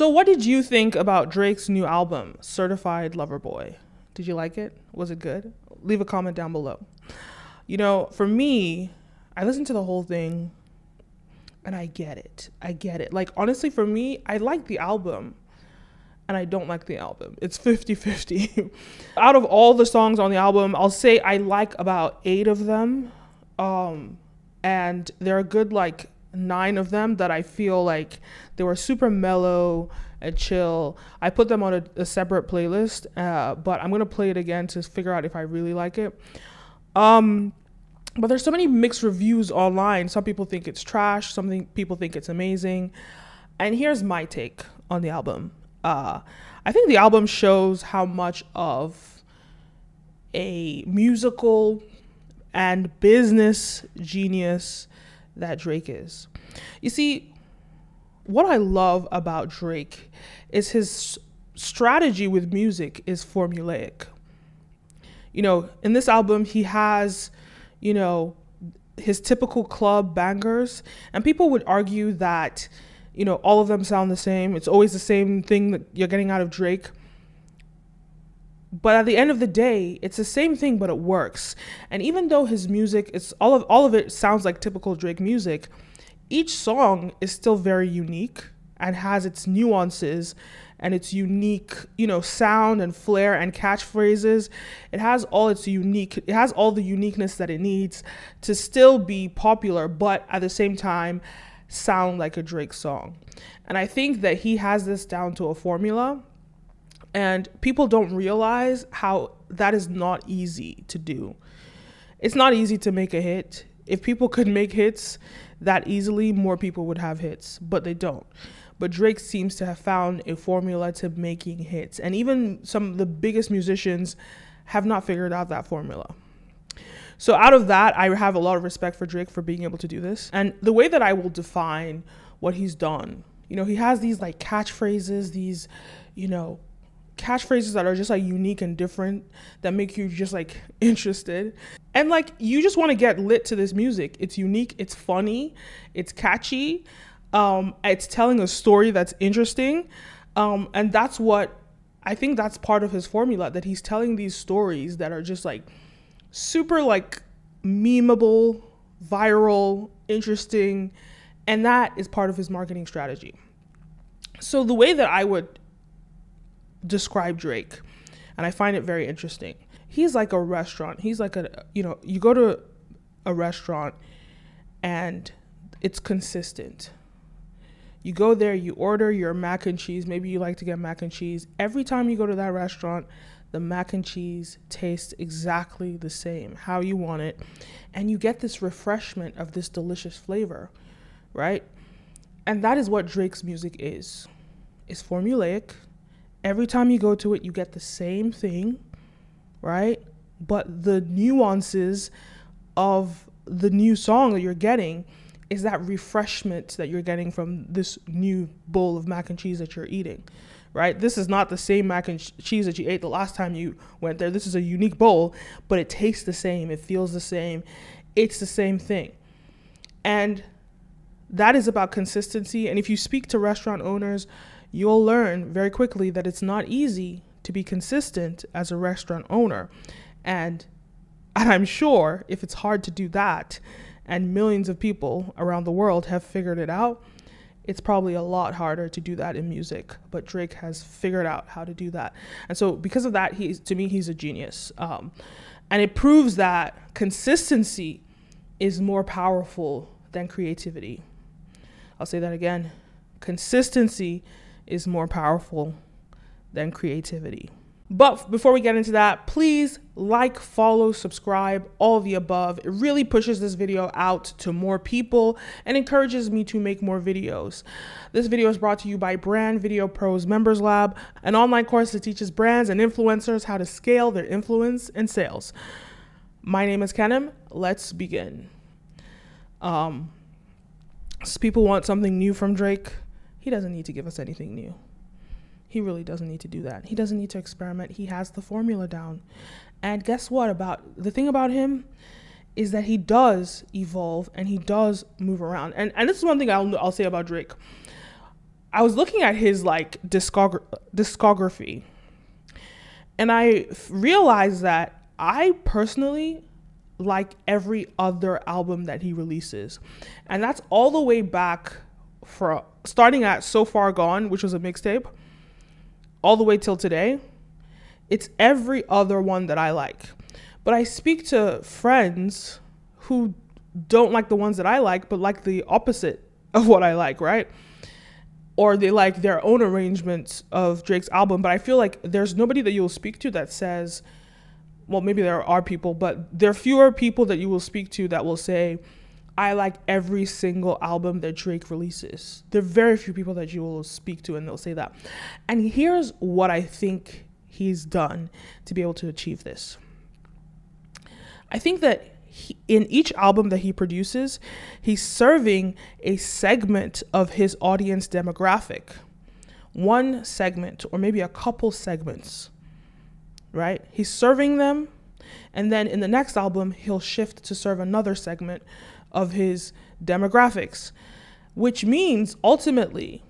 So what did you think about Drake's new album, Certified Lover Boy? Did you like it? Was it good? Leave a comment down below. You know, for me, I listened to the whole thing and I get it. I get it. Like, honestly, for me, I like the album and I don't like the album. It's 50-50. Out of all the songs on the album, I'll say I like about 8 of them. And there are a good, like, 9 of them that I feel like they were super mellow and chill. I put them on a separate playlist, but I'm going to play it again to figure out if I really like it. But there's so many mixed reviews online. Some people think it's trash. Some people think it's amazing. And here's my take on the album. I think the album shows how much of a musical and business genius that Drake is. You see, what I love about Drake is his strategy with music is formulaic. You know, in this album, he has, you know, his typical club bangers, and people would argue that, you know, all of them sound the same. It's always the same thing that you're getting out of Drake. But at the end of the day, it's the same thing, but it works. And even though his music, it's all of it sounds like typical Drake music, each song is still very unique and has its nuances and its unique, you know, sound and flair and catchphrases. It has all the uniqueness that it needs to still be popular, but at the same time sound like a Drake song. And I think that he has this down to a formula, and people don't realize how that is not easy to do. It's not easy to make a hit. If people could make hits that easily, more people would have hits, but they don't. But Drake seems to have found a formula to making hits. And even some of the biggest musicians have not figured out that formula. So out of that, I have a lot of respect for Drake for being able to do this. And the way that I will define what he's done, you know, he has these like catchphrases, these, you know, catchphrases that are just like unique and different, that make you just like interested, and like you just want to get lit to this music. It's unique, it's funny, it's catchy, it's telling a story that's interesting, and that's what I think, that's part of his formula, that he's telling these stories that are just like super like memeable, viral, interesting, and that is part of his marketing strategy. So the way that I would describe Drake, and I find it very interesting, he's like a restaurant. He's like a, you know, you go to a restaurant and it's consistent. You go there, you order your mac and cheese, maybe you like to get mac and cheese. Every time you go to that restaurant, the mac and cheese tastes exactly the same, how you want it, and you get this refreshment of this delicious flavor, right? And that is what Drake's music is. It's formulaic. Every time you go to it, you get the same thing, right? But the nuances of the new song that you're getting is that refreshment that you're getting from this new bowl of mac and cheese that you're eating, right? This is not the same mac and cheese that you ate the last time you went there. This is a unique bowl, but it tastes the same. It feels the same. It's the same thing. And that is about consistency. And if you speak to restaurant owners, you'll learn very quickly that it's not easy to be consistent as a restaurant owner. And I'm sure if it's hard to do that, and millions of people around the world have figured it out, it's probably a lot harder to do that in music. But Drake has figured out how to do that. And so because of that, to me, he's a genius. And it proves that consistency is more powerful than creativity. I'll say that again. Consistency is more powerful than creativity. But before we get into that, please like, follow, subscribe, all the above. It really pushes this video out to more people and encourages me to make more videos. This video is brought to you by Brand Video Pro's Members Lab, an online course that teaches brands and influencers how to scale their influence and sales. My name is Kenim. Let's begin. People want something new from Drake. He doesn't need to give us anything new. He really doesn't need to do that. He doesn't need to experiment. He has the formula down. And guess what? The thing about him is that he does evolve and he does move around. And this is one thing I'll say about Drake. I was looking at his like discography, and I realized that I personally like every other album that he releases. And that's all the way back for starting at So Far Gone, which was a mixtape, all the way till today. It's every other one that I like. But I speak to friends who don't like the ones that I like, but like the opposite of what I like, right? Or they like their own arrangements of Drake's album. But I feel like there's nobody that you'll speak to that says, well, maybe there are people, but there are fewer people that you will speak to that will say, I like every single album that Drake releases. There are very few people that you will speak to and they'll say that. And here's what I think he's done to be able to achieve this. I think that in each album that he produces, he's serving a segment of his audience demographic. One segment, or maybe a couple segments, right? He's serving them, and then in the next album, he'll shift to serve another segment of his demographics, which means ultimately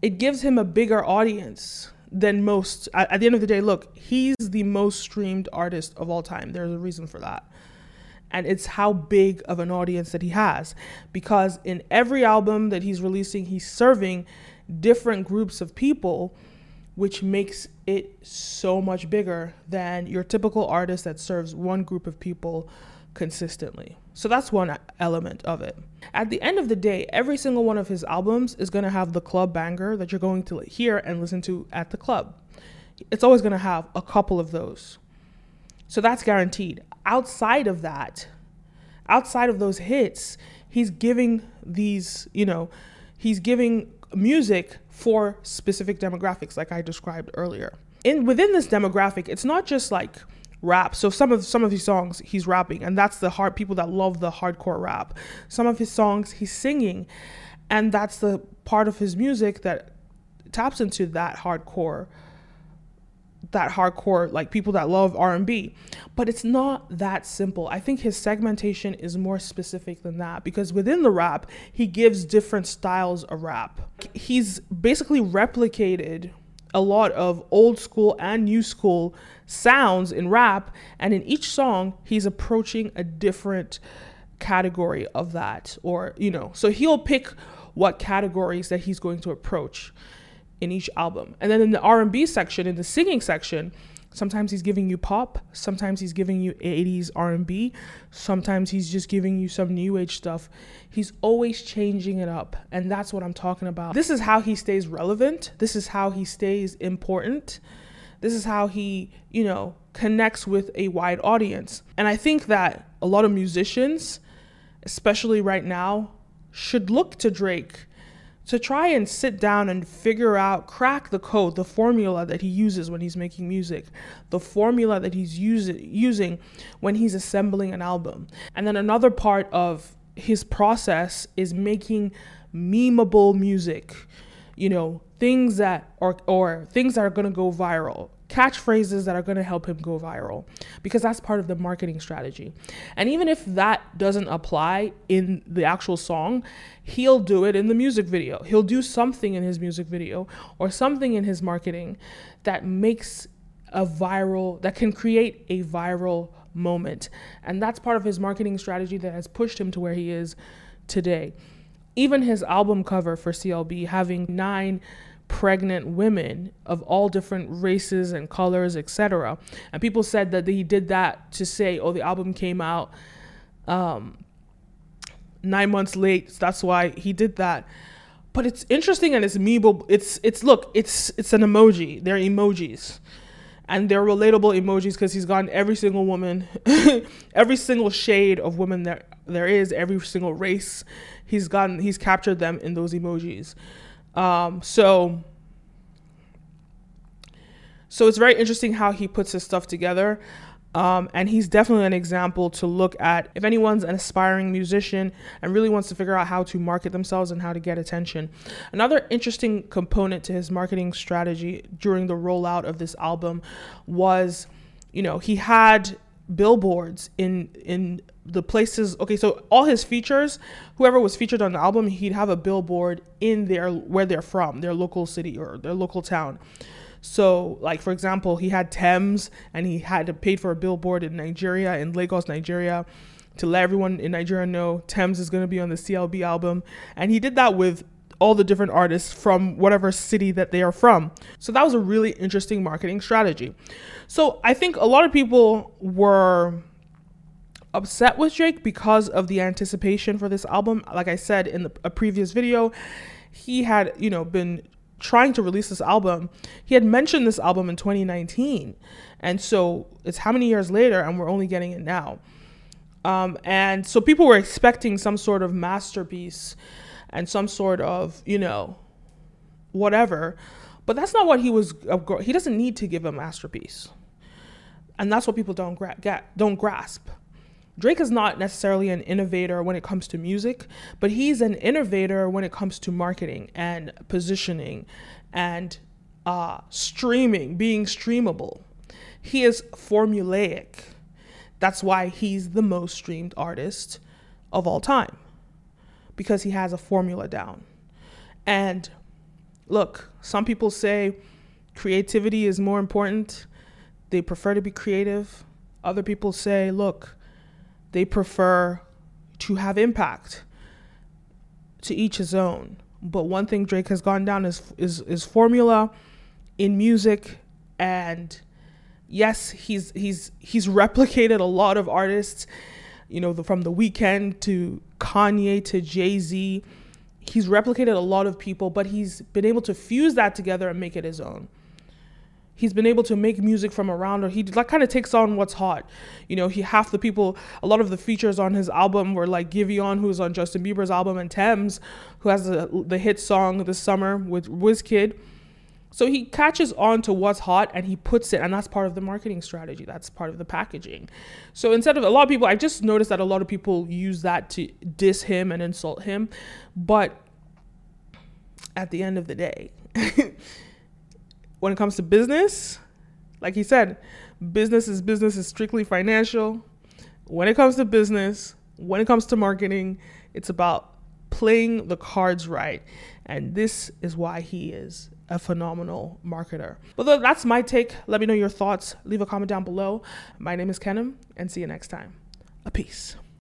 it gives him a bigger audience than most. At the end of the day, look, he's the most streamed artist of all time. There's a reason for that. And it's how big of an audience that he has, because in every album that he's releasing, he's serving different groups of people, which makes it so much bigger than your typical artist that serves one group of people consistently. So that's one element of it. At the end of the day, every single one of his albums is going to have the club banger that you're going to hear and listen to at the club. It's always going to have a couple of those. So that's guaranteed. Outside of that, outside of those hits, he's giving these, you know, he's giving music for specific demographics, like I described earlier. Within this demographic, it's not just like rap. So some of his songs he's rapping, and that's the hard people that love the hardcore rap. Some of his songs he's singing, and that's the part of his music that taps into that hardcore, like people that love R&B. But it's not that simple. I think his segmentation is more specific than that, because within the rap, he gives different styles of rap. He's basically replicated a lot of old school and new school sounds in rap, and in each song he's approaching a different category of that, or, you know, so he'll pick what categories that he's going to approach in each album. And then in the R&B section, in the singing section, sometimes he's giving you pop, sometimes he's giving you 80s R&B, sometimes he's just giving you some new age stuff. He's always changing it up, and that's what I'm talking about. This is how he stays relevant. This is how he stays important. This is how he, you know, connects with a wide audience. And I think that a lot of musicians, especially right now, should look to Drake to try and sit down and figure out, crack the code, the formula that he uses when he's making music, the formula that he's using when he's assembling an album. And then another part of his process is making memeable music, you know, things that are, or things that are gonna go viral, catchphrases that are gonna help him go viral, because that's part of the marketing strategy. And even if that doesn't apply in the actual song, he'll do it in the music video. He'll do something in his music video or something in his marketing that makes a viral, that can create a viral moment. And that's part of his marketing strategy that has pushed him to where he is today. Even his album cover for CLB, having 9 pregnant women of all different races and colors, etc. And people said that he did that to say, oh, the album came out 9 months late, so that's why he did that. But it's interesting, and it's memeable. It's an emoji. They're emojis, and they're relatable emojis, because he's gotten every single woman, every single shade of woman there is, every single race. He's captured them in those emojis. So it's very interesting how he puts his stuff together. And he's definitely an example to look at if anyone's an aspiring musician and really wants to figure out how to market themselves and how to get attention. Another interesting component to his marketing strategy during the rollout of this album was, you know, he had billboards in the places. Okay, so all his features, whoever was featured on the album, he'd have a billboard in their, where they're from, their local city or their local town. So like, for example, he had Tems and he had paid for a billboard in Nigeria, in Lagos, Nigeria, to let everyone in Nigeria know Tems is going to be on the CLB album. And he did that with all the different artists from whatever city that they are from. So that was a really interesting marketing strategy. So I think a lot of people were upset with Drake because of the anticipation for this album. Like I said in a previous video, he had, you know, been trying to release this album. He had mentioned this album in 2019. And so it's how many years later and we're only getting it now. And so people were expecting some sort of masterpiece and some sort of, you know, whatever. But that's not what he was. He doesn't need to give a masterpiece. And that's what people don't grasp. Drake is not necessarily an innovator when it comes to music, but he's an innovator when it comes to marketing and positioning and streaming, being streamable. He is formulaic. That's why he's the most streamed artist of all time, because he has a formula down. And look, some people say creativity is more important. They prefer to be creative. Other people say, look, they prefer to have impact. To each his own. But one thing Drake has gone down is formula in music. And yes, he's replicated a lot of artists, you know, from The Weeknd to Kanye to Jay-Z. He's replicated a lot of people, but he's been able to fuse that together and make it his own. He's been able to make music from around, or he like kind of takes on what's hot. You know, half the people, a lot of the features on his album were like Giveon, who's on Justin Bieber's album, and Tems, who has the hit song this summer with Wizkid. So he catches on to what's hot and he puts it, and that's part of the marketing strategy. That's part of the packaging. So instead of a lot of people, I just noticed that a lot of people use that to diss him and insult him. But at the end of the day, when it comes to business, like he said, business is strictly financial. When it comes to business, when it comes to marketing, it's about playing the cards right. And this is why he is a phenomenal marketer. But that's my take. Let me know your thoughts. Leave a comment down below. My name is Kenim, and see you next time. Peace.